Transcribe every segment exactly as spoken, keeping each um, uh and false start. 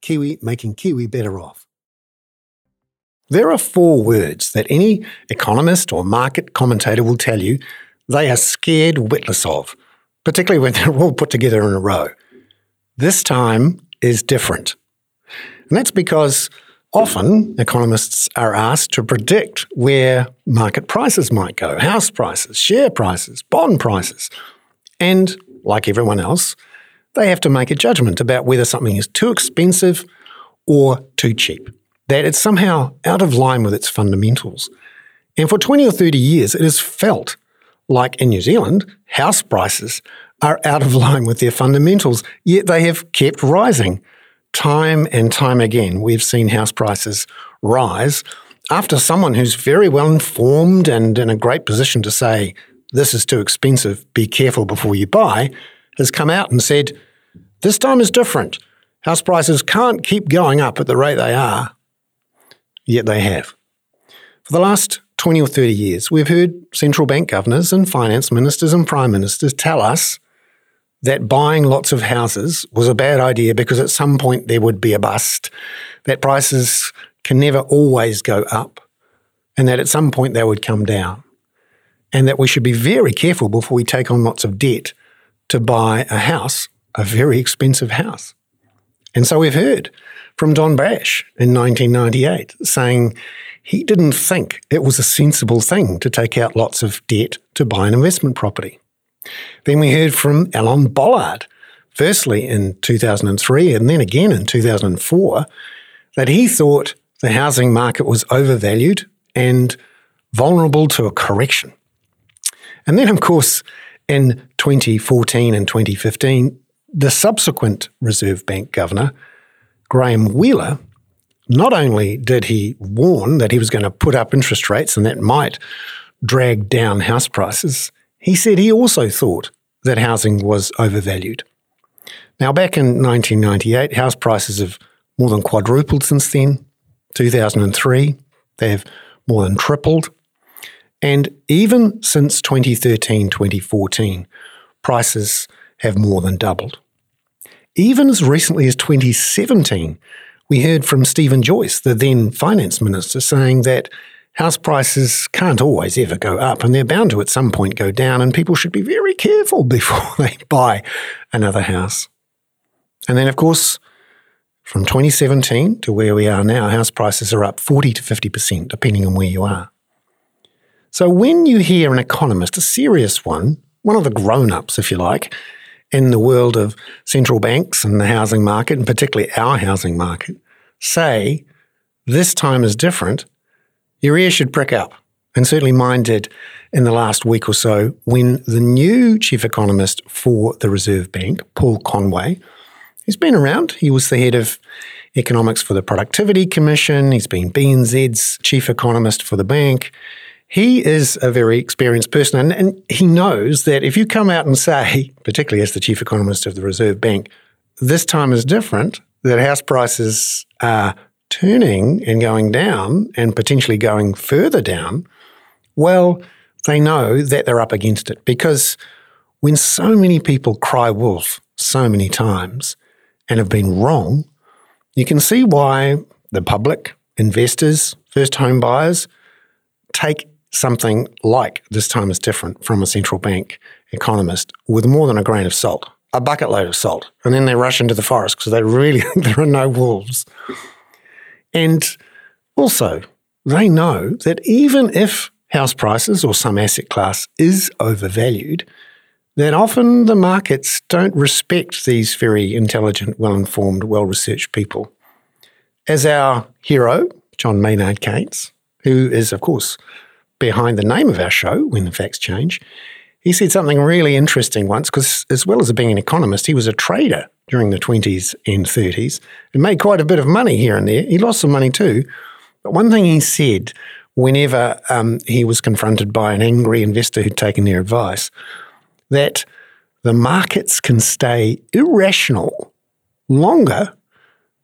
Kiwi making Kiwi better off. There are four words that any economist or market commentator will tell you they are scared witless of, particularly when they're all put together in a row. This time is different. And that's because often economists are asked to predict where market prices might go, house prices, share prices, bond prices. And like everyone else, they have to make a judgment about whether something is too expensive or too cheap, that it's somehow out of line with its fundamentals. And for twenty or thirty years, it has felt like in New Zealand, house prices are out of line with their fundamentals, yet they have kept rising. Time and time again, we've seen house prices rise after someone who's very well informed and in a great position to say, this is too expensive, be careful before you buy, has come out and said, this time is different. House prices can't keep going up at the rate they are. Yet they have. For the last twenty or thirty years, we've heard central bank governors and finance ministers and prime ministers tell us that buying lots of houses was a bad idea because at some point there would be a bust, that prices can never always go up, and that at some point they would come down, and that we should be very careful before we take on lots of debt to buy a house, a very expensive house. And so we've heard from Don Brash in nineteen ninety-eight saying he didn't think it was a sensible thing to take out lots of debt to buy an investment property. Then we heard from Alan Bollard, firstly in two thousand three and then again in two thousand four, that he thought the housing market was overvalued and vulnerable to a correction. And then, of course, in twenty fourteen and twenty fifteen, the subsequent Reserve Bank governor, Graeme Wheeler, not only did he warn that he was going to put up interest rates and that might drag down house prices, he said he also thought that housing was overvalued. Now, back in nineteen ninety-eight, house prices have more than quadrupled since then. two thousand three, they have more than tripled. And even since twenty thirteen, twenty fourteen, prices have more than doubled. Even as recently as twenty seventeen, we heard from Stephen Joyce, the then finance minister, saying that house prices can't always ever go up and they're bound to at some point go down and people should be very careful before they buy another house. And then, of course, from twenty seventeen to where we are now, house prices are up forty to fifty percent, depending on where you are. So when you hear an economist, a serious one, one of the grown-ups, if you like, in the world of central banks and the housing market, and particularly our housing market, say, this time is different, your ear should prick up, and certainly mine did in the last week or so when the new chief economist for the Reserve Bank, Paul Conway, he's been around. He was the head of economics for the Productivity Commission. He's been B N Z's chief economist for the bank. He is a very experienced person, and, and he knows that if you come out and say, particularly as the chief economist of the Reserve Bank, this time is different, that house prices are turning and going down and potentially going further down, well, they know that they're up against it, because when so many people cry wolf so many times and have been wrong, you can see why the public, investors, first home buyers take something like this time is different from a central bank economist with more than a grain of salt, a bucket load of salt, and then they rush into the forest because they really think there are no wolves. And also, they know that even if house prices or some asset class is overvalued, that often the markets don't respect these very intelligent, well-informed, well-researched people. As our hero, John Maynard Keynes, who is, of course, behind the name of our show, When the Facts Change, he said something really interesting once because as well as being an economist, he was a trader during the twenties and thirties and made quite a bit of money here and there. He lost some money too. But one thing he said whenever um, he was confronted by an angry investor who'd taken their advice, that the markets can stay irrational longer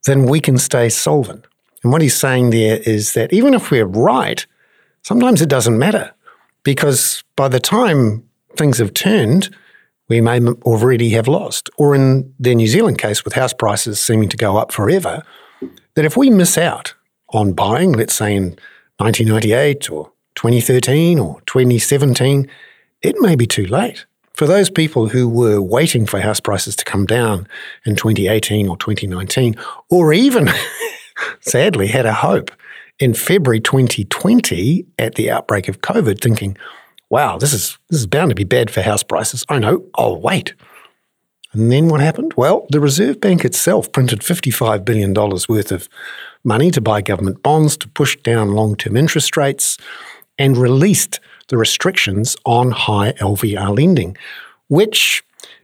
than we can stay solvent. And what he's saying there is that even if we're right, sometimes it doesn't matter, because by the time things have turned, we may already have lost. Or in the New Zealand case, with house prices seeming to go up forever, that if we miss out on buying, let's say in nineteen ninety-eight or twenty thirteen or twenty seventeen, it may be too late. For those people who were waiting for house prices to come down in twenty eighteen or twenty nineteen, or even, sadly, had a hope in February twenty twenty at the outbreak of COVID, thinking, wow, this is this is bound to be bad for house prices. I know, I'll wait. And then what happened? Well, the Reserve Bank itself printed fifty-five billion dollars worth of money to buy government bonds, to push down long-term interest rates, and released the restrictions on high L V R lending, which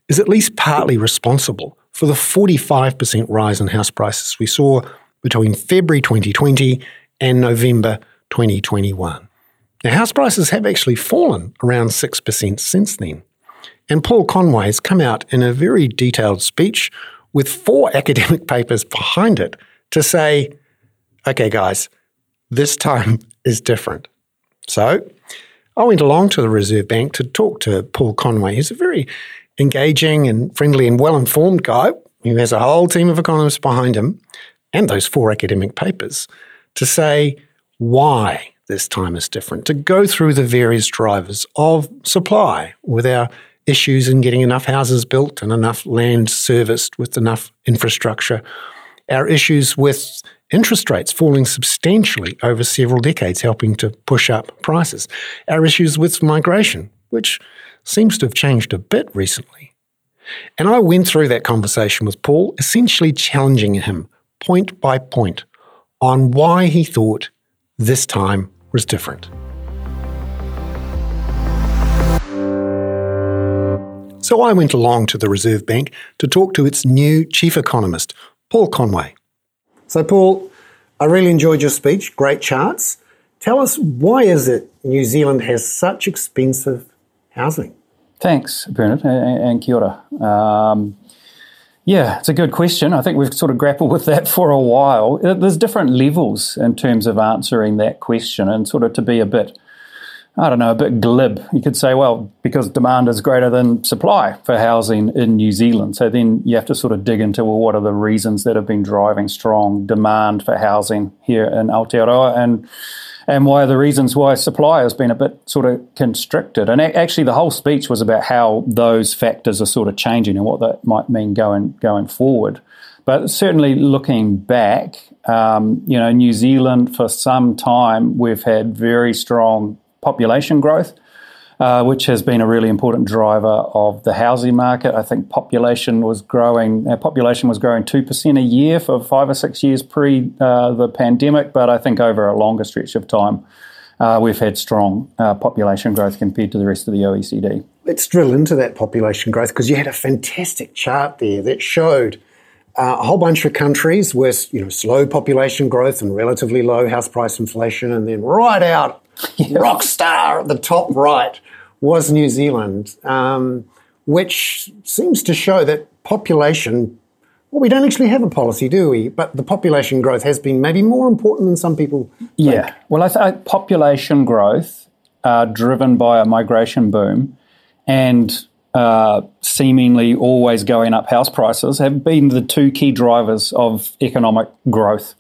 is at least partly responsible for the forty-five percent rise in house prices we saw between February twenty twenty and November twenty twenty-one. Now, house prices have actually fallen around six percent since then. And Paul Conway has come out in a very detailed speech with four academic papers behind it to say, okay, guys, this time is different. So I went along to the Reserve Bank to talk to Paul Conway. He's a very engaging and friendly and well-informed guy who has a whole team of economists behind him and those four academic papers to say why this time is different, to go through the various drivers of supply with our issues in getting enough houses built and enough land serviced with enough infrastructure, our issues with interest rates falling substantially over several decades, helping to push up prices, our issues with migration, which seems to have changed a bit recently. And I went through that conversation with Paul, essentially challenging him point by point on why he thought this time was different. So I went along to the Reserve Bank to talk to its new chief economist, Paul Conway. So Paul, I really enjoyed your speech, great charts. Tell us, why is it New Zealand has such expensive housing? Thanks, Bernard, and kia ora. Um, Yeah, it's a good question. I think we've sort of grappled with that for a while. There's different levels in terms of answering that question, and sort of to be a bit, I don't know, a bit glib, you could say, well, because demand is greater than supply for housing in New Zealand. So then you have to sort of dig into, well, what are the reasons that have been driving strong demand for housing here in Aotearoa, and and why are the reasons why supply has been a bit sort of constricted. And actually the whole speech was about how those factors are sort of changing and what that might mean going going forward. But certainly looking back, um, you know, New Zealand for some time we've had very strong population growth, uh, which has been a really important driver of the housing market. I think population was growing, our population was growing two percent a year for five or six years pre uh, the pandemic, but I think over a longer stretch of time, uh, we've had strong uh, population growth compared to the rest of the O E C D. Let's drill into that population growth, because you had a fantastic chart there that showed Uh, a whole bunch of countries with, you know, slow population growth and relatively low house price inflation, and then right out, yeah. rock star at the top right was New Zealand, um, which seems to show that population, well, we don't actually have a policy, do we? But the population growth has been maybe more important than some people think. Yeah, well, I think population growth uh, driven by a migration boom and Uh, seemingly always going up house prices have been the two key drivers of economic growth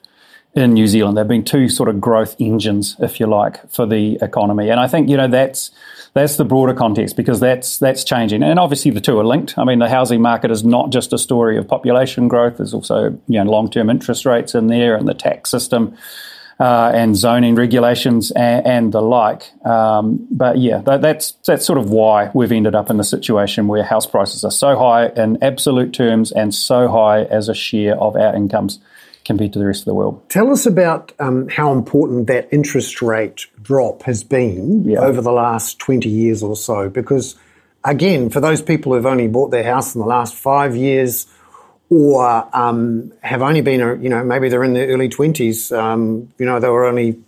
in New Zealand. They've been two sort of growth engines, if you like, for the economy. And I think, you know, that's that's the broader context, because that's that's changing. And obviously the two are linked. I mean, the housing market is not just a story of population growth. There's also, you know, long-term interest rates in there, and the tax system Uh, and zoning regulations and, and the like. Um, but yeah, that, that's that's sort of why we've ended up in the situation where house prices are so high in absolute terms and so high as a share of our incomes compared to the rest of the world. Tell us about um, how important that interest rate drop has been yeah. over the last twenty years or so, because, again, for those people who've only bought their house in the last five years or um, have only been, you know, maybe they're in their early twenties. Um, you know, they were only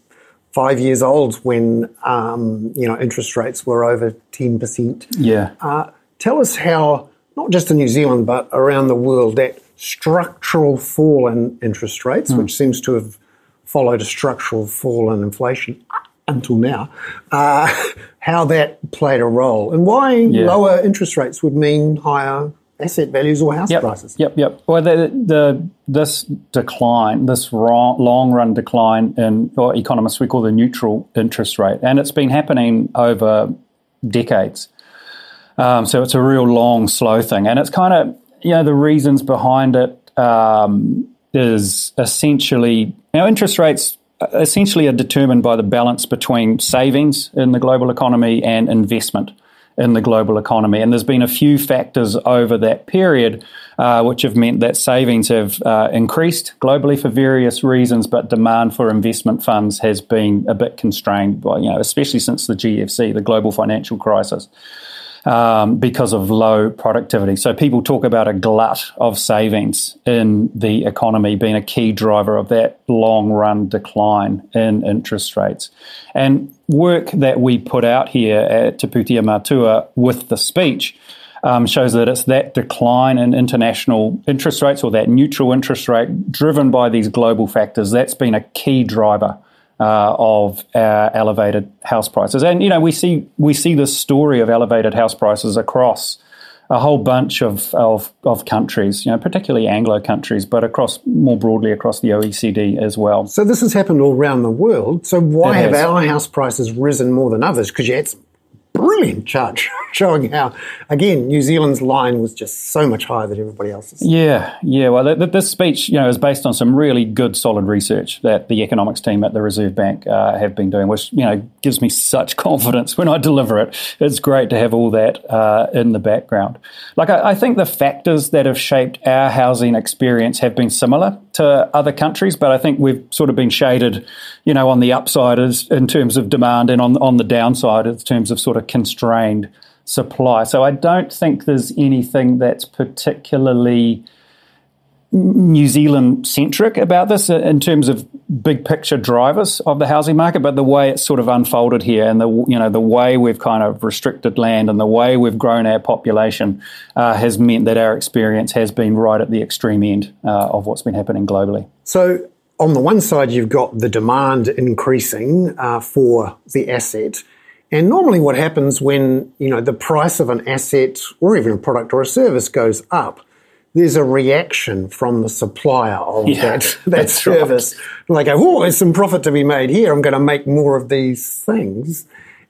five years old when, um, you know, interest rates were over ten percent. Yeah. Uh, tell us how, not just in New Zealand, but around the world, that structural fall in interest rates, mm. which seems to have followed a structural fall in inflation until now, uh, how that played a role and why yeah. lower interest rates would mean higher asset values or house yep. prices. Yep, yep. Well, the, the, this decline, this wrong, long-run decline in what economists we call the neutral interest rate, and it's been happening over decades. Um, so it's a real long, slow thing. And it's kind of, you know, the reasons behind it um, is essentially, now interest rates essentially are determined by the balance between savings in the global economy and investment in the global economy. And there's been a few factors over that period uh, which have meant that savings have uh, increased globally for various reasons, but demand for investment funds has been a bit constrained by, you know, especially since the G F C, the global financial crisis. Um, because of low productivity. So people talk about a glut of savings in the economy being a key driver of that long-run decline in interest rates. And work that we put out here at Te Pūtea Matua with the speech um, shows that it's that decline in international interest rates, or that neutral interest rate driven by these global factors, that's been a key driver Uh, of uh, elevated house prices. And, you know, we see we see this story of elevated house prices across a whole bunch of, of, of countries, you know, particularly Anglo countries, but across more broadly across the O E C D as well. So this has happened all around the world. So why have our house prices risen more than others? Because yeah, it's brilliant chart showing how, again, New Zealand's line was just so much higher than everybody else's. Yeah, yeah. Well, th- th- this speech, you know, is based on some really good, solid research that the economics team at the Reserve Bank uh, have been doing, which, you know, gives me such confidence when I deliver it. It's great to have all that uh, in the background. Like, I-, I think the factors that have shaped our housing experience have been similar to other countries, but I think we've sort of been shaded, you know, on the upside as in terms of demand, and on on the downside in terms of sort of constrained supply. So I don't think there's anything that's particularly New Zealand-centric about this in terms of big-picture drivers of the housing market, but the way it's sort of unfolded here, and the you know the way we've kind of restricted land and the way we've grown our population uh, has meant that our experience has been right at the extreme end uh, of what's been happening globally. So on the one side, you've got the demand increasing uh, for the asset. And normally what happens when, you know, the price of an asset or even a product or a service goes up, there's a reaction from the supplier of yeah, that, that service. Right. They go, oh, there's some profit to be made here. I'm going to make more of these things.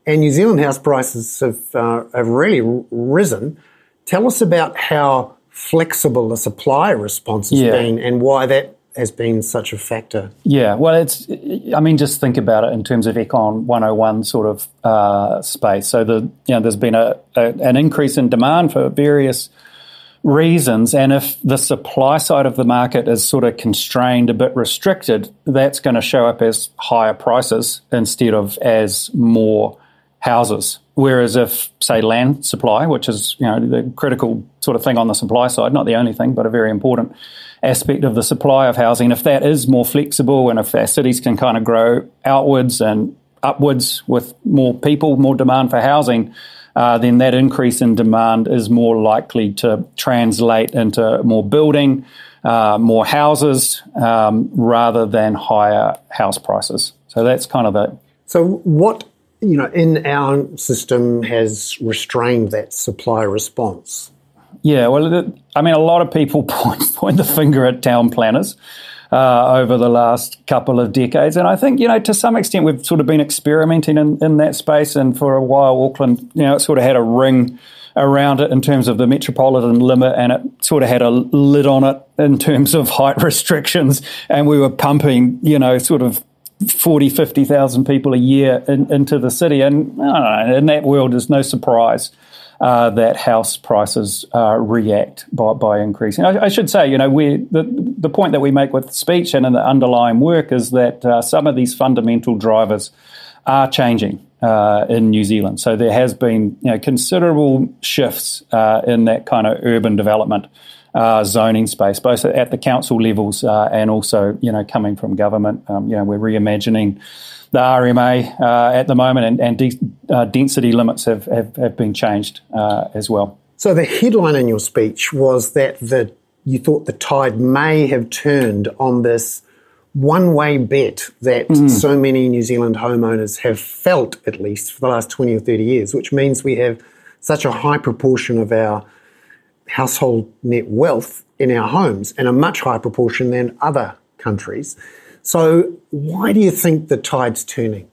And New Zealand house prices have, uh, have really r- risen. Tell us about how flexible the supply response has yeah. been and why that has been such a factor. Yeah, well, it's, I mean, just think about it in terms of Econ one oh one sort of uh, space. So, the you know, there's been a, a an increase in demand for various reasons, and if the supply side of the market is sort of constrained, a bit restricted, that's going to show up as higher prices instead of as more houses. Whereas if, say, land supply, which is, you know, the critical sort of thing on the supply side, not the only thing, but a very important aspect of the supply of housing, if that is more flexible and if our cities can kind of grow outwards and upwards with more people, more demand for housing, uh, then that increase in demand is more likely to translate into more building, uh, more houses, um, rather than higher house prices. So that's kind of it. So what, you know, in our system has restrained that supply response? Yeah, well, I mean, a lot of people point, point the finger at town planners uh, over the last couple of decades. And I think, you know, to some extent we've sort of been experimenting in, in that space. And for a while, Auckland, you know, it sort of had a ring around it in terms of the metropolitan limit, and it sort of had a lid on it in terms of height restrictions. And we were pumping, you know, sort of forty, fifty thousand people a year in, into the city. And I don't know, in that world, there's no surprise uh, that house prices uh, react by, by increasing. I, I should say, you know, we the, the point that we make with speech and in the underlying work is that uh, some of these fundamental drivers are changing uh, in New Zealand. So there has been, you know, considerable shifts uh, in that kind of urban development uh, zoning space, both at the council levels uh, and also, you know, coming from government. Um, you know, we're reimagining the R M A uh, at the moment, and, and de- uh, density limits have, have, have been changed uh, as well. So the headline in your speech was that the you thought the tide may have turned on this one-way bet that mm. so many New Zealand homeowners have felt, at least, for the last twenty or thirty years, which means we have such a high proportion of our household net wealth in our homes, and a much higher proportion than other countries. So why do you think the tide's turning?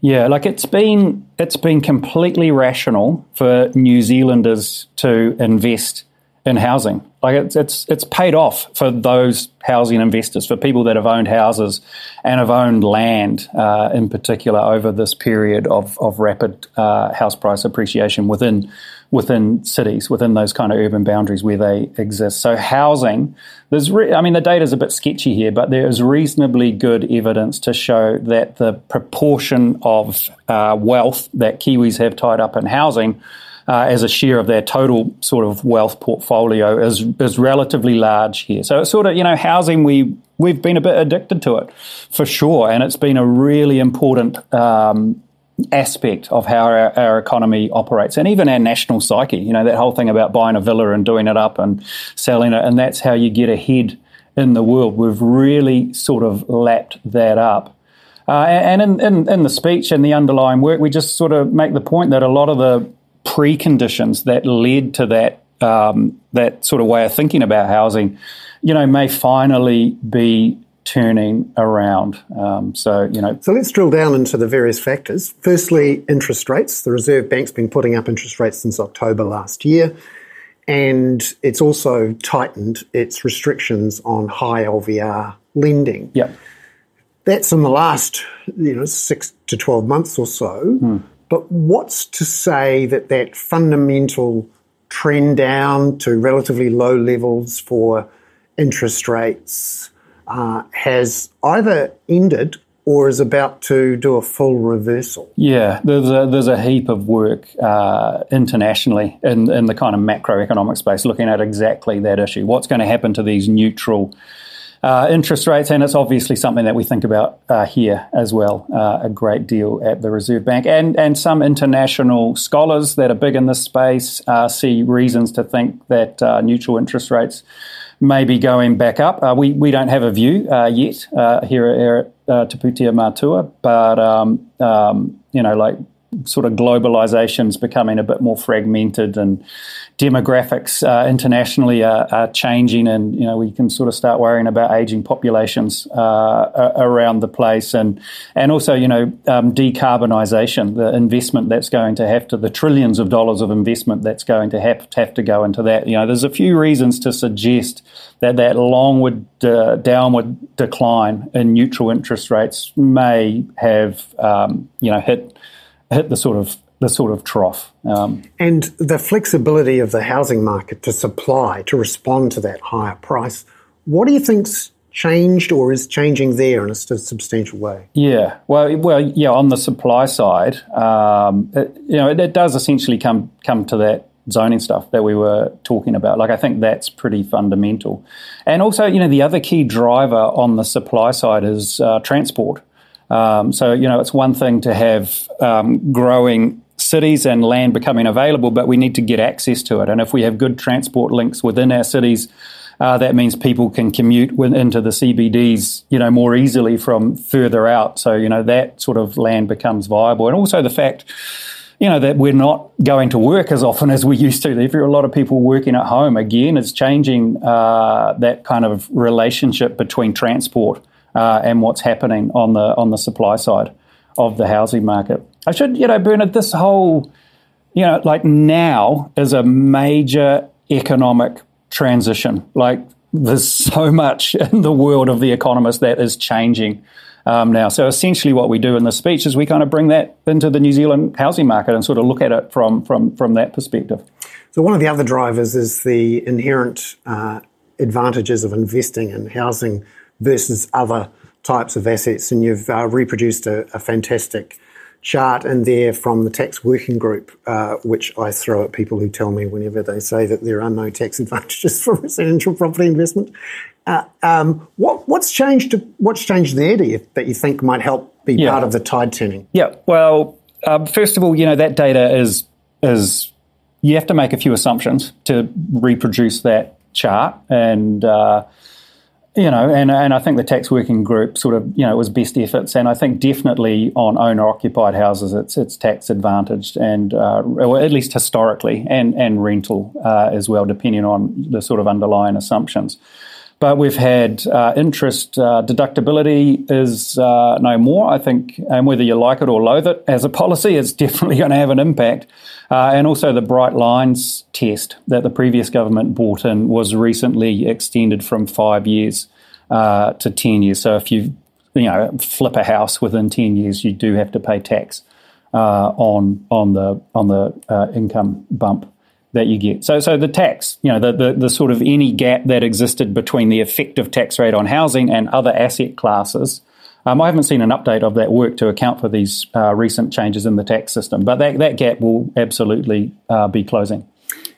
Yeah, like it's been it's been completely rational for New Zealanders to invest in housing. Like it's it's it's paid off for those housing investors, for people that have owned houses and have owned land uh, in particular over this period of of rapid uh, house price appreciation within within cities, within those kind of urban boundaries where they exist. So housing, there's re- I mean the data's a bit sketchy here, but there is reasonably good evidence to show that the proportion of uh, wealth that Kiwis have tied up in housing Uh, as a share of their total sort of wealth portfolio is is relatively large here. So it's sort of, you know, housing, we, we've been a bit addicted to it for sure, and it's been a really important um, aspect of how our, our economy operates, and even our national psyche, you know, that whole thing about buying a villa and doing it up and selling it, and that's how you get ahead in the world. We've really sort of lapped that up. Uh, and in, in, in the speech and the underlying work, we just sort of make the point that a lot of the preconditions that led to that um, that sort of way of thinking about housing, you know, may finally be turning around. Um, so, you know, so let's drill down into the various factors. Firstly, interest rates. The Reserve Bank's been putting up interest rates since October last year, and it's also tightened its restrictions on high L V R lending. Yeah, that's in the last, you know, six to twelve months or so. Mm. But what's to say that that fundamental trend down to relatively low levels for interest rates uh, has either ended or is about to do a full reversal? Yeah, there's a, there's a heap of work uh, internationally in, in the kind of macroeconomic space looking at exactly that issue. What's going to happen to these neutral Uh, interest rates, and it's obviously something that we think about uh, here as well, uh, a great deal at the Reserve Bank. And and some international scholars that are big in this space uh, see reasons to think that uh, neutral interest rates may be going back up. Uh, we, we don't have a view uh, yet uh, here at uh, Te Pūtea Matua, but, um, um, you know, like, sort of globalization's becoming a bit more fragmented, and demographics uh, internationally are, are changing, and, you know, we can sort of start worrying about aging populations uh, around the place, and and also, you know, um, decarbonisation, the investment that's going to have to, the trillions of dollars of investment that's going to have, have to go into that. You know, there's a few reasons to suggest that that longward, uh, downward decline in neutral interest rates may have, um, you know, hit... hit the sort of the sort of trough. Um, and the flexibility of the housing market to supply, to respond to that higher price, what do you think's changed or is changing there in a substantial way? Yeah, well, well, yeah, on the supply side, um, it, you know, it, it does essentially come come to that zoning stuff that we were talking about. Like, I think that's pretty fundamental. And also, you know, the other key driver on the supply side is uh, transport. Um, so, you know, it's one thing to have um, growing cities and land becoming available, but we need to get access to it. And if we have good transport links within our cities, uh, that means people can commute into the C B Ds, you know, more easily from further out. So, you know, that sort of land becomes viable. And also the fact, you know, that we're not going to work as often as we used to. If you're a lot of people working at home, again, it's changing uh, that kind of relationship between transport Uh, and what's happening on the on the supply side of the housing market. I should, you know, Bernard, this whole, you know, like, now is a major economic transition. Like, there's so much in the world of The Economist that is changing um, now. So essentially what we do in the speech is we kind of bring that into the New Zealand housing market and sort of look at it from, from, from that perspective. So one of the other drivers is the inherent uh, advantages of investing in housing versus other types of assets, and you've uh, reproduced a, a fantastic chart in there from the tax working group, uh, which I throw at people who tell me whenever they say that there are no tax advantages for residential property investment. Uh, um, what, what's changed? To, what's changed there? Do you, that you think might help be yeah. part of the tide turning? Yeah. Well, um, first of all, you know that data is is you have to make a few assumptions to reproduce that chart, and uh, you know, and and I think the tax working group sort of you know was best efforts, and I think definitely on owner occupied houses, it's it's tax advantaged, and uh, or at least historically, and and rental uh, as well, depending on the sort of underlying assumptions. But we've had uh, interest uh, deductibility is uh, no more, I think, and whether you like it or loathe it as a policy, it's definitely going to have an impact. Uh, and also the bright lines test that the previous government brought in was recently extended from five years uh, to ten years. So if you you know flip a house within ten years, you do have to pay tax uh, on on the on the uh, income bump that you get. So so the tax, you know, the, the, the sort of any gap that existed between the effective tax rate on housing and other asset classes, um, I haven't seen an update of that work to account for these uh, recent changes in the tax system, but that, that gap will absolutely uh, be closing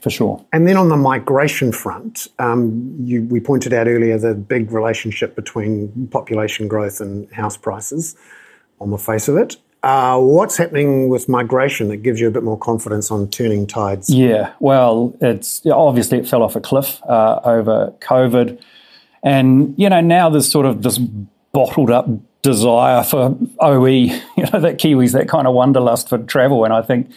for sure. And then on the migration front, um, you, we pointed out earlier the big relationship between population growth and house prices on the face of it. Uh, what's happening with migration that gives you a bit more confidence on turning tides? Yeah, well, it's obviously it fell off a cliff uh, over COVID. And, you know, now there's sort of this bottled up desire for O E, you know, that Kiwis, that kind of wanderlust for travel. And I think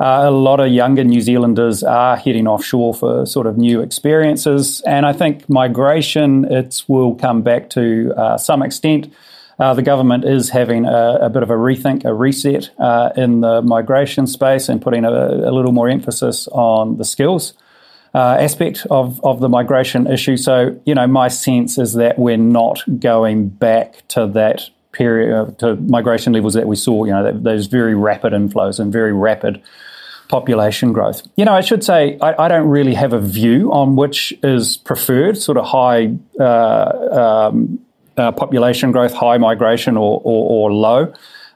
uh, a lot of younger New Zealanders are heading offshore for sort of new experiences. And I think migration, it will come back to uh, some extent. Uh, the government is having a, a bit of a rethink, a reset uh, in the migration space and putting a, a little more emphasis on the skills uh, aspect of, of the migration issue. So, you know, my sense is that we're not going back to that period, to migration levels that we saw, you know, that, those very rapid inflows and very rapid population growth. You know, I should say I, I don't really have a view on which is preferred, sort of high uh, um Uh, population growth, high migration or or, or low.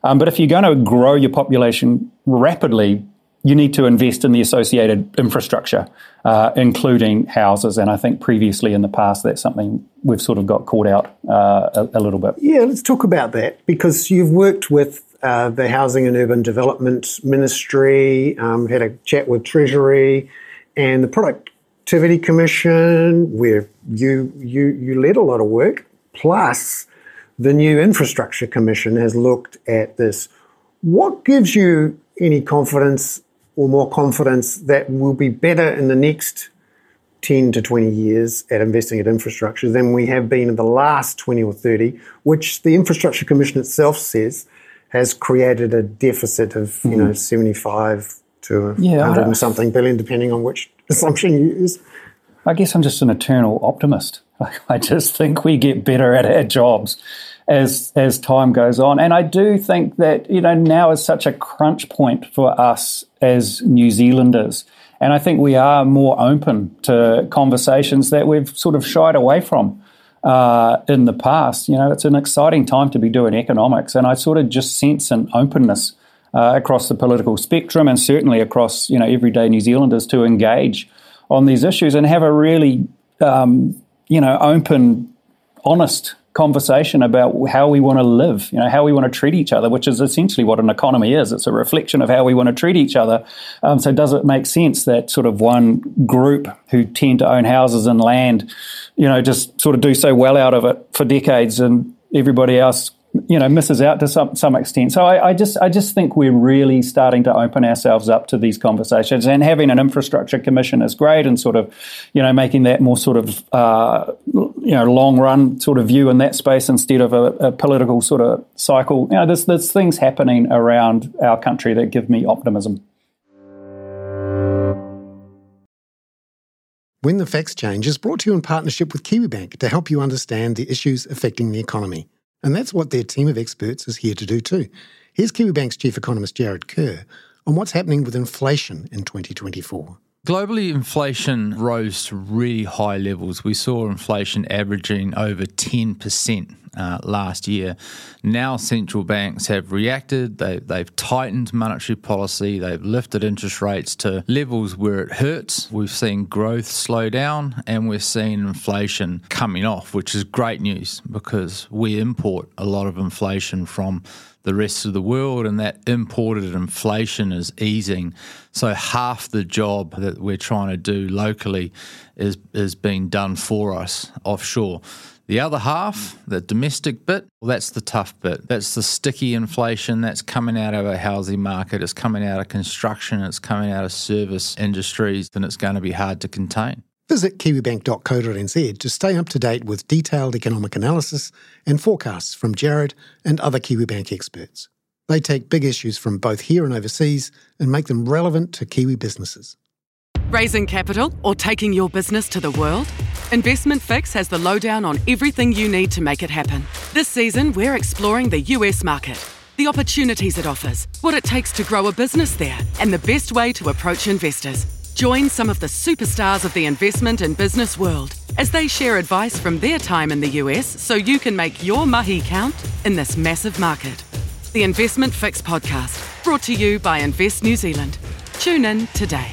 Um, but if you're going to grow your population rapidly, you need to invest in the associated infrastructure, uh, including houses. And I think previously in the past, that's something we've sort of got caught out uh, a, a little bit. Yeah, let's talk about that because you've worked with uh, the Housing and Urban Development Ministry, um, had a chat with Treasury and the Productivity Commission, where you you you led a lot of work. Plus, the new Infrastructure Commission has looked at this. What gives you any confidence or more confidence that we'll be better in the next ten to twenty years at investing in infrastructure than we have been in the last twenty or thirty, which the Infrastructure Commission itself says has created a deficit of, mm. you know, seventy-five to yeah, one hundred and something billion, depending on which assumption you use? I guess I'm just an eternal optimist. I just think we get better at our jobs as as time goes on. And I do think that, you know, now is such a crunch point for us as New Zealanders. And I think we are more open to conversations that we've sort of shied away from uh, in the past. You know, it's an exciting time to be doing economics. And I sort of just sense an openness uh, across the political spectrum and certainly across, you know, everyday New Zealanders to engage on these issues and have a really um you know, open, honest conversation about how we want to live, you know, how we want to treat each other, which is essentially what an economy is. It's a reflection of how we want to treat each other. Um, so does it make sense that sort of one group who tend to own houses and land, you know, just sort of do so well out of it for decades and everybody else, you know, misses out to some some extent? So I, I just I just think we're really starting to open ourselves up to these conversations, and having an infrastructure commission is great, and sort of, you know, making that more sort of uh, you know long run sort of view in that space instead of a, a political sort of cycle. You know, there's there's things happening around our country that give me optimism. When the Facts Change is brought to you in partnership with Kiwi Bank to help you understand the issues affecting the economy. And that's what their team of experts is here to do too. Here's Kiwibank's chief economist Jared Kerr on what's happening with inflation in twenty twenty-four. Globally, inflation rose to really high levels. We saw inflation averaging over ten percent uh, last year. Now central banks have reacted. They, they've tightened monetary policy. They've lifted interest rates to levels where it hurts. We've seen growth slow down and we're seeing inflation coming off, which is great news because we import a lot of inflation from the rest of the world, and that imported inflation is easing. So half the job that we're trying to do locally is, is being done for us offshore. The other half, the domestic bit, well, that's the tough bit. That's the sticky inflation that's coming out of our housing market. It's coming out of construction. It's coming out of service industries, and it's going to be hard to contain. Visit kiwibank dot co dot n z to stay up to date with detailed economic analysis and forecasts from Jared and other KiwiBank experts. They take big issues from both here and overseas and make them relevant to Kiwi businesses. Raising capital or taking your business to the world? Investment Fix has the lowdown on everything you need to make it happen. This season, we're exploring the U S market, the opportunities it offers, what it takes to grow a business there, and the best way to approach investors. Join some of the superstars of the investment and business world as they share advice from their time in the U S so you can make your mahi count in this massive market. The Investment Fix Podcast, brought to you by Invest New Zealand. Tune in today.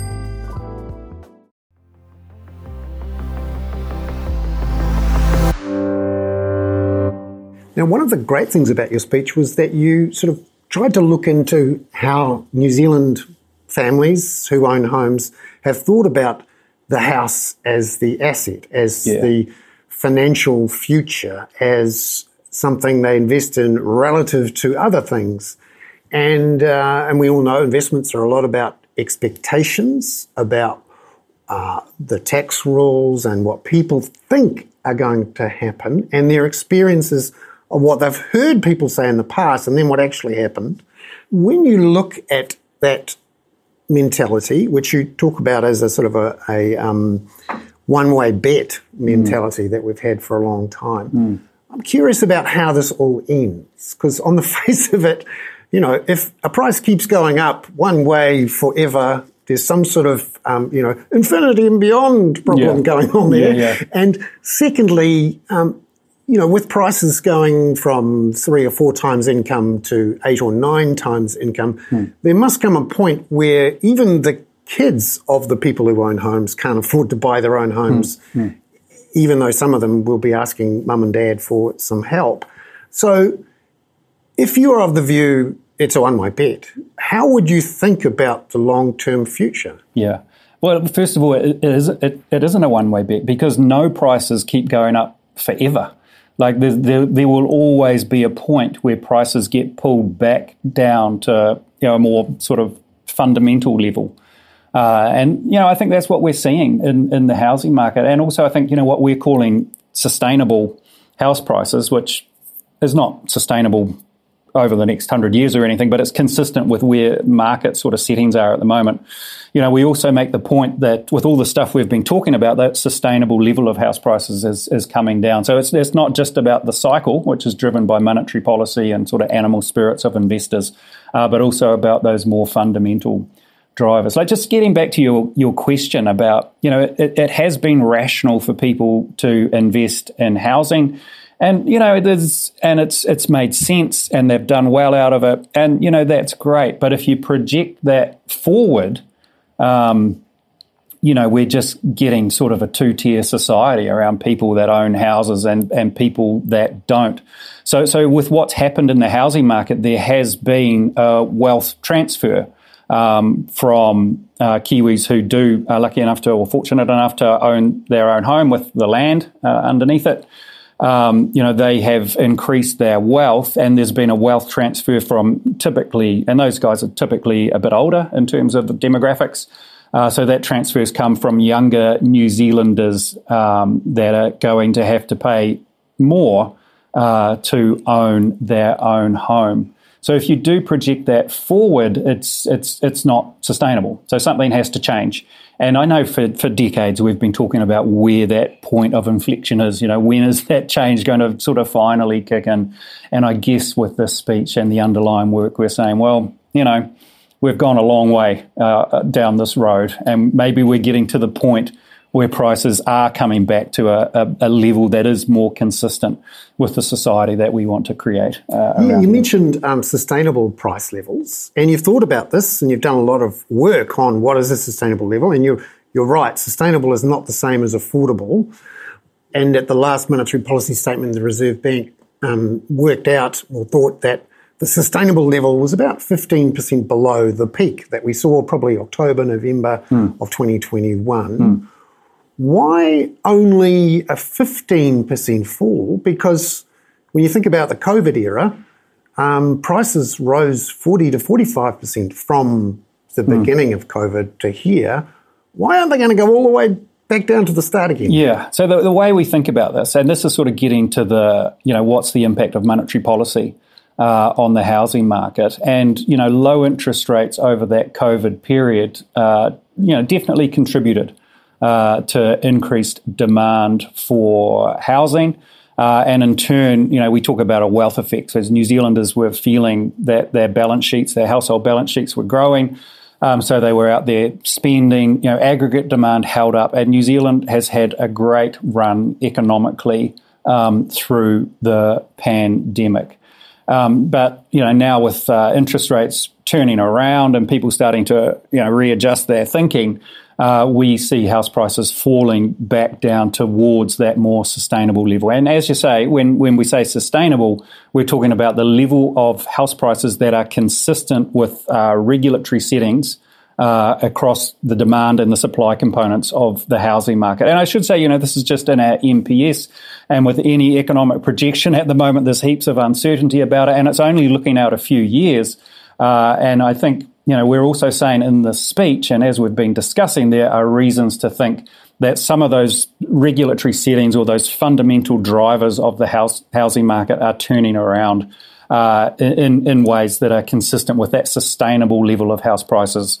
Now, one of the great things about your speech was that you sort of tried to look into how New Zealand families who own homes have thought about the house as the asset, as yeah. the financial future, as something they invest in relative to other things. And uh, and we all know investments are a lot about expectations, about uh, the tax rules and what people think are going to happen and their experiences of what they've heard people say in the past and then what actually happened. When you look at that mentality, which you talk about as a sort of a, a um, one-way bet mentality mm. that we've had for a long time, mm. I'm curious about how this all ends, because on the face of it, you know, if a price keeps going up one way forever, there's some sort of, um, you know, infinity and beyond problem yeah. going on there. Yeah, yeah. And secondly, um, you know, with prices going from three or four times income to eight or nine times income, hmm. there must come a point where even the kids of the people who own homes can't afford to buy their own homes, hmm. Hmm. even though some of them will be asking mum and dad for some help. So if you're of the view it's a one-way bet, how would you think about the long-term future? Yeah. Well, first of all, it, is, it, it isn't a one-way bet because no prices keep going up forever. Like there, there, there will always be a point where prices get pulled back down to, you know, a more sort of fundamental level. Uh, and, you know, I think that's what we're seeing in, in the housing market. And also I think, you know, what we're calling sustainable house prices, which is not sustainable over the next hundred years or anything, but it's consistent with where market sort of settings are at the moment. You know, we also make the point that with all the stuff we've been talking about, that sustainable level of house prices is, is coming down. So it's, it's not just about the cycle, which is driven by monetary policy and sort of animal spirits of investors, uh, but also about those more fundamental drivers. Like just getting back to your, your question about, you know, it, it has been rational for people to invest in housing. And, you know, there's, and it's it's made sense and they've done well out of it. And, you know, that's great. But if you project that forward, um, you know, we're just getting sort of a two-tier society around people that own houses and, and people that don't. So, so with what's happened in the housing market, there has been a wealth transfer um, from uh, Kiwis who do are lucky enough to or fortunate enough to own their own home with the land uh, underneath it. Um, you know, they have increased their wealth and there's been a wealth transfer from typically, and those guys are typically a bit older in terms of the demographics. Uh, so that transfer's come from younger New Zealanders um, that are going to have to pay more uh, to own their own home. So if you do project that forward, it's it's it's not sustainable. So something has to change. And I know for, for decades we've been talking about where that point of inflection is. You know, when is that change going to sort of finally kick in? And I guess with this speech and the underlying work, we're saying, well, you know, we've gone a long way uh, down this road, and maybe we're getting to the point where prices are coming back to a, a, a level that is more consistent with the society that we want to create. Uh, yeah, you mentioned um, sustainable price levels, and you've thought about this, and you've done a lot of work on what is a sustainable level, and you're, you're right, sustainable is not the same as affordable. And at the last monetary policy statement, the Reserve Bank um, worked out or thought that the sustainable level was about fifteen percent below the peak that we saw probably October, November mm. of twenty twenty-one. Mm. Why only a fifteen percent fall? Because when you think about the COVID era, um, prices rose forty to forty-five percent from the mm. beginning of COVID to here. Why aren't they going to go all the way back down to the start again? Yeah. So the, the way we think about this, and this is sort of getting to the, you know, what's the impact of monetary policy uh, on the housing market? And, you know, low interest rates over that COVID period, uh, you know, definitely contributed Uh, to increased demand for housing. Uh, and in turn, you know, we talk about a wealth effect. So as New Zealanders were feeling that their balance sheets, their household balance sheets were growing, um, so they were out there spending, you know, aggregate demand held up. And New Zealand has had a great run economically um, through the pandemic. Um, but, you know, now with uh, interest rates turning around and people starting to, you know, readjust their thinking, Uh, we see house prices falling back down towards that more sustainable level. And as you say, when, when we say sustainable, we're talking about the level of house prices that are consistent with uh, regulatory settings uh, across the demand and the supply components of the housing market. And I should say, you know, this is just in our M P S, and with any economic projection at the moment, there's heaps of uncertainty about it, and it's only looking out a few years. Uh, and I think, you know, we're also saying in the speech, and as we've been discussing, there are reasons to think that some of those regulatory settings or those fundamental drivers of the house, housing market are turning around uh, in, in ways that are consistent with that sustainable level of house prices,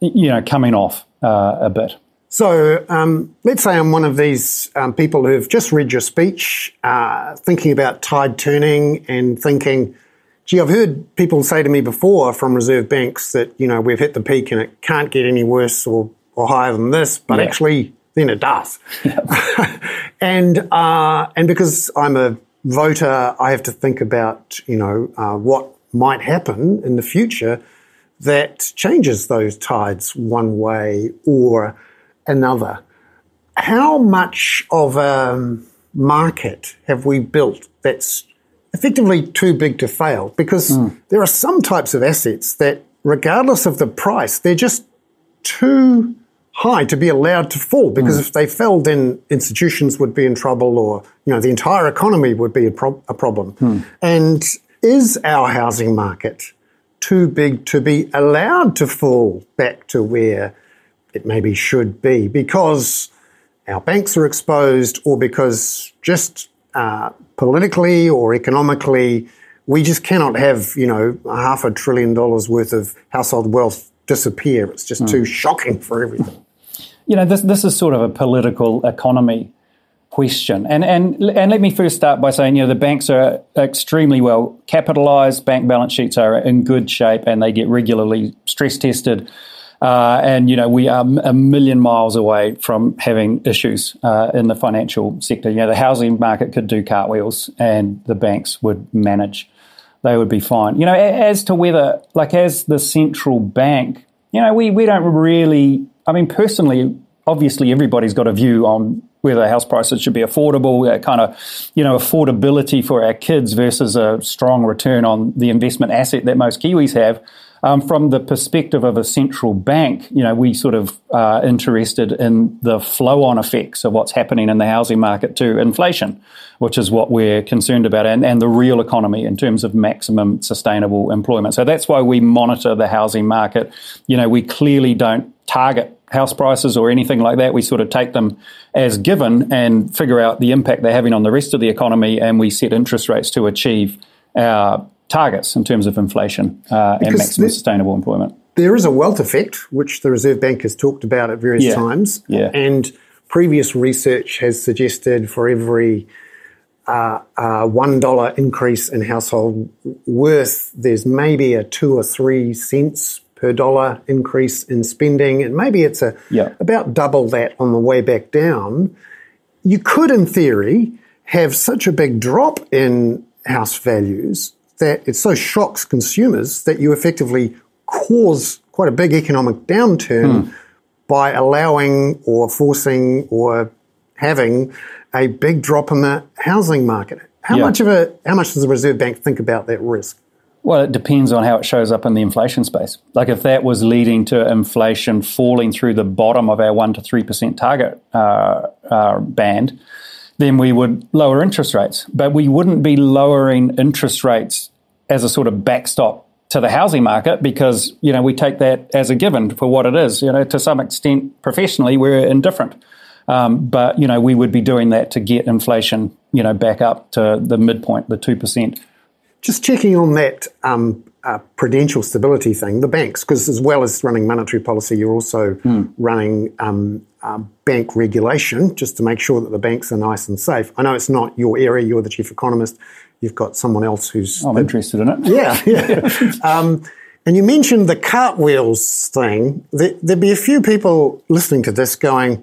you know, coming off uh, a bit. So um, let's say I'm one of these um, people who've just read your speech, uh, thinking about tide turning and thinking, gee, I've heard people say to me before from reserve banks that, you know, we've hit the peak and it can't get any worse or, or higher than this, but yeah. actually then it does. Yeah. and uh, and because I'm a voter, I have to think about, you know, uh, what might happen in the future that changes those tides one way or another. How much of a market have we built that's effectively too big to fail? Because mm. there are some types of assets that, regardless of the price, they're just too high to be allowed to fall, because mm. if they fell, then institutions would be in trouble, or, you know, the entire economy would be a, pro- a problem. Mm. And is our housing market too big to be allowed to fall back to where it maybe should be, because our banks are exposed, or because just Uh, politically or economically, we just cannot have, you know, half a trillion dollars worth of household wealth disappear? It's just mm. too shocking for everything. You know, this this is sort of a political economy question. And and and let me first start by saying, you know, the banks are extremely well capitalised, bank balance sheets are in good shape, and they get regularly stress tested. Uh, and, you know, we are a million miles away from having issues uh, in the financial sector. You know, the housing market could do cartwheels and the banks would manage. They would be fine. You know, as to whether, like, as the central bank, you know, we, we don't really, I mean, personally, obviously everybody's got a view on whether house prices should be affordable, that kind of, you know, affordability for our kids versus a strong return on the investment asset that most Kiwis have. Um, from the perspective of a central bank, you know, we sort of are interested in the flow-on effects of what's happening in the housing market to inflation, which is what we're concerned about, and, and the real economy in terms of maximum sustainable employment. So that's why we monitor the housing market. You know, we clearly don't target house prices or anything like that. We sort of take them as given and figure out the impact they're having on the rest of the economy, and we set interest rates to achieve our targets in terms of inflation uh, and maximum sustainable employment. There is a wealth effect, which the Reserve Bank has talked about at various yeah. times, yeah. and previous research has suggested for every Uh, uh, one dollar increase in household worth, there's maybe a two or three cents per dollar increase in spending, and maybe it's a yeah. about double that on the way back down. You could, in theory, have such a big drop in house values that it so shocks consumers that you effectively cause quite a big economic downturn mm. by allowing or forcing or having a big drop in the housing market. How yeah. much of a how much does the Reserve Bank think about that risk? Well, it depends on how it shows up in the inflation space. Like if that was leading to inflation falling through the bottom of our one to three percent target uh, uh, band, then we would lower interest rates. But we wouldn't be lowering interest rates as a sort of backstop to the housing market, because you know we take that as a given for what it is. You know, to some extent, professionally, we're indifferent. Um, but, you know, we would be doing that to get inflation, you know, back up to the midpoint, the two percent. Just checking on that um, uh, prudential stability thing, the banks, because as well as running monetary policy, you're also mm. running um, uh, bank regulation just to make sure that the banks are nice and safe. I know it's not your area. You're the chief economist. You've got someone else who's... I'm the, interested in it. Yeah, yeah. um, and you mentioned the cartwheels thing. There, there'd be a few people listening to this going,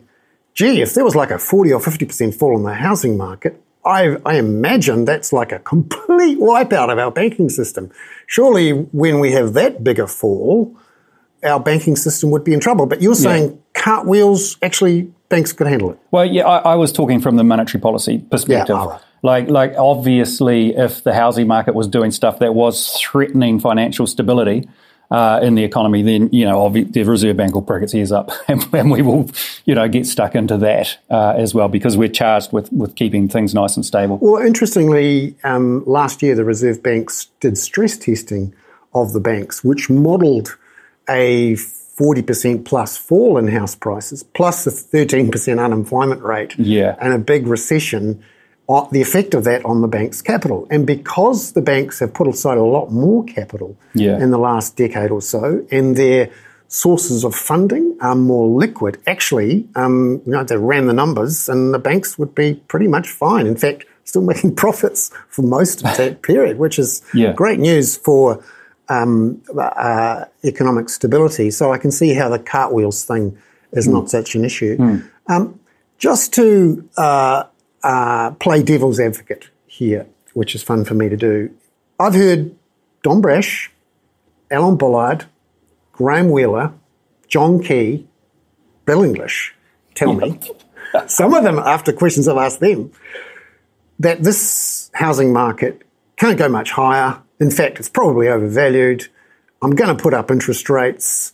gee, if there was like a forty or fifty percent fall in the housing market, I, I imagine that's like a complete wipeout of our banking system. Surely when we have that big a fall, our banking system would be in trouble. But you're saying yeah. cartwheels, actually banks could handle it. Well, yeah, I, I was talking from the monetary policy perspective. Yeah, all right. Like, like obviously if the housing market was doing stuff that was threatening financial stability, Uh, in the economy, then, you know, the Reserve Bank will prick its ears up and, and we will, you know, get stuck into that uh, as well, because we're charged with, with keeping things nice and stable. Well, interestingly, um, last year the Reserve Banks did stress testing of the banks, which modelled a forty percent plus fall in house prices, plus a thirteen percent unemployment rate yeah. and a big recession, uh, the effect of that on the bank's capital. And because the banks have put aside a lot more capital yeah. in the last decade or so, and their sources of funding are more liquid, actually, um, you know, they ran the numbers and the banks would be pretty much fine. In fact, still making profits for most of that period, which is yeah. great news for um, uh, economic stability. So I can see how the cartwheels thing is mm. not such an issue. Mm. Um, just to... Uh, Uh, play devil's advocate here, which is fun for me to do. I've heard Don Brash, Alan Bollard, Graeme Wheeler, John Key, Bill English tell me, some of them after questions I've asked them, that this housing market can't go much higher. In fact, it's probably overvalued. I'm going to put up interest rates.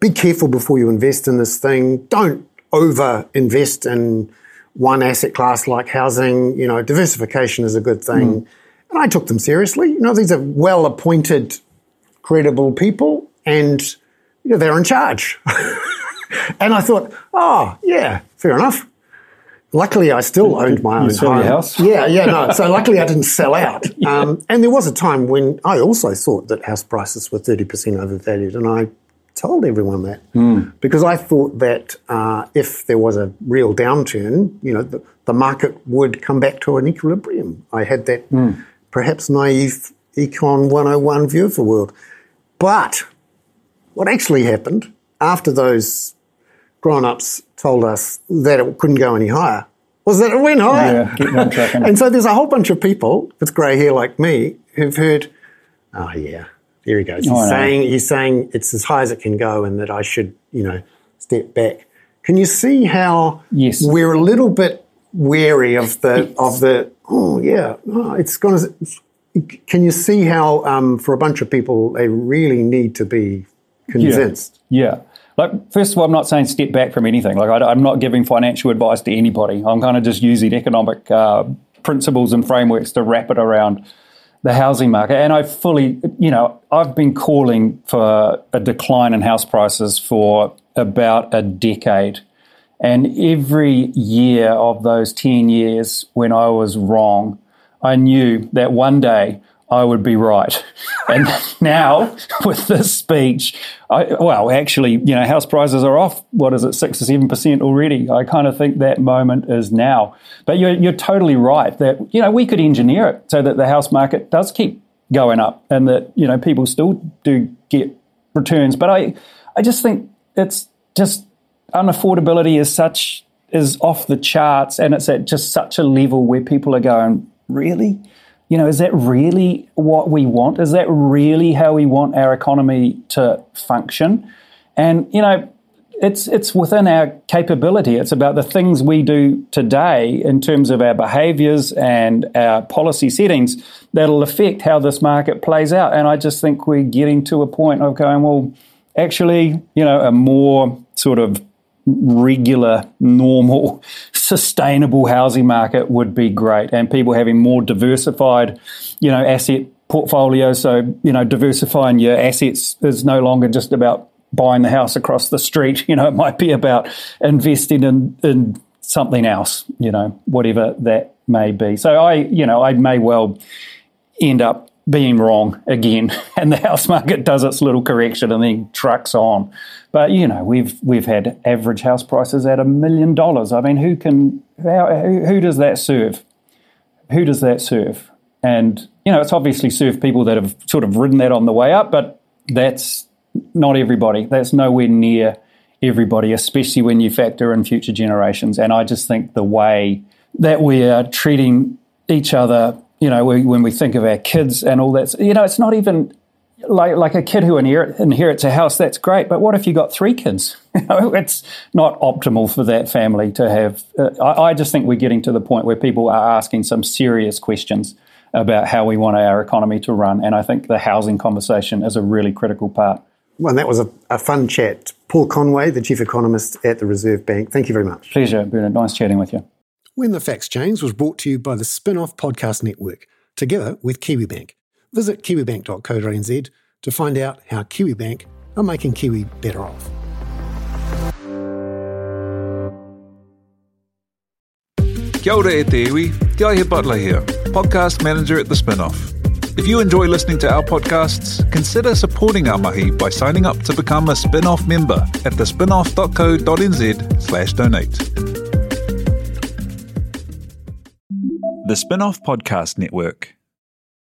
Be careful before you invest in this thing. Don't over-invest in one asset class like housing. You know, diversification is a good thing. Mm. And I took them seriously. You know, these are well-appointed, credible people, and you know, they're in charge. And I thought, oh, yeah, fair enough. Luckily, I still owned my own you sell your house. Yeah, yeah, no. So luckily I didn't sell out. yeah. um, and there was a time when I also thought that house prices were thirty percent overvalued, and I told everyone that mm. because I thought that uh, if there was a real downturn, you know, the, the market would come back to an equilibrium. I had that mm. perhaps naive Econ one oh one view of the world. But what actually happened after those grown-ups told us that it couldn't go any higher was that it went higher. Yeah, and so there's a whole bunch of people with grey hair like me who've heard, oh, yeah, there he goes. He's oh, saying no. he's saying it's as high as it can go, and that I should, you know, step back. Can you see how yes. we're a little bit wary of the yes. of the? Oh yeah, oh, it's going to. Can you see how um, for a bunch of people they really need to be convinced? Yeah. yeah. Like, first of all, I'm not saying step back from anything. Like I, I'm not giving financial advice to anybody. I'm kind of just using economic uh, principles and frameworks to wrap it around the housing market. And I fully, you know, I've been calling for a decline in house prices for about a decade. And every year of those ten years when I was wrong, I knew that one day I would be right. And now with this speech, I, well, actually, you know, house prices are off, what is it, six or seven percent already. I kind of think that moment is now. But you're, you're totally right that, you know, we could engineer it so that the house market does keep going up and that, you know, people still do get returns. But I, I just think it's just... unaffordability is such is off the charts, and it's at just such a level where people are going, really? You know, is that really what we want? Is that really how we want our economy to function? And, you know, it's it's within our capability. It's about the things we do today in terms of our behaviours and our policy settings that'll affect how this market plays out. And I just think we're getting to a point of going, well, actually, you know, a more sort of regular, normal, sustainable housing market would be great, and people having more diversified, you know, asset portfolios. So, you know, diversifying your assets is no longer just about buying the house across the street. You know, it might be about investing in, in something else, you know, whatever that may be. So I, you know, I may well end up being wrong again, and the house market does its little correction and then trucks on. But, you know, we've we've had average house prices at a million dollars. I mean, who can, how, who, who does that serve? Who does that serve? And, you know, it's obviously served people that have sort of ridden that on the way up, but that's not everybody. That's nowhere near everybody, especially when you factor in future generations. And I just think the way that we are treating each other, you know, we, when we think of our kids and all that, you know, it's not even like like a kid who inherit, inherits a house, that's great. But what if you got three kids? You know, it's not optimal for that family to have. Uh, I, I just think we're getting to the point where people are asking some serious questions about how we want our economy to run. And I think the housing conversation is a really critical part. Well, that was a, a fun chat. Paul Conway, the Chief Economist at the Reserve Bank. Thank you very much. Pleasure, Bernard. Nice chatting with you. When the Facts Change was brought to you by the Spinoff Podcast Network, together with Kiwi Bank. Visit kiwibank dot co dot n z to find out how Kiwi Bank are making Kiwi better off. Kia ora e te iwi, Te Aihe Padla here, podcast manager at the Spinoff. If you enjoy listening to our podcasts, consider supporting our mahi by signing up to become a Spinoff member at the spinoff dot co dot n z slash donate. The Spinoff Podcast Network.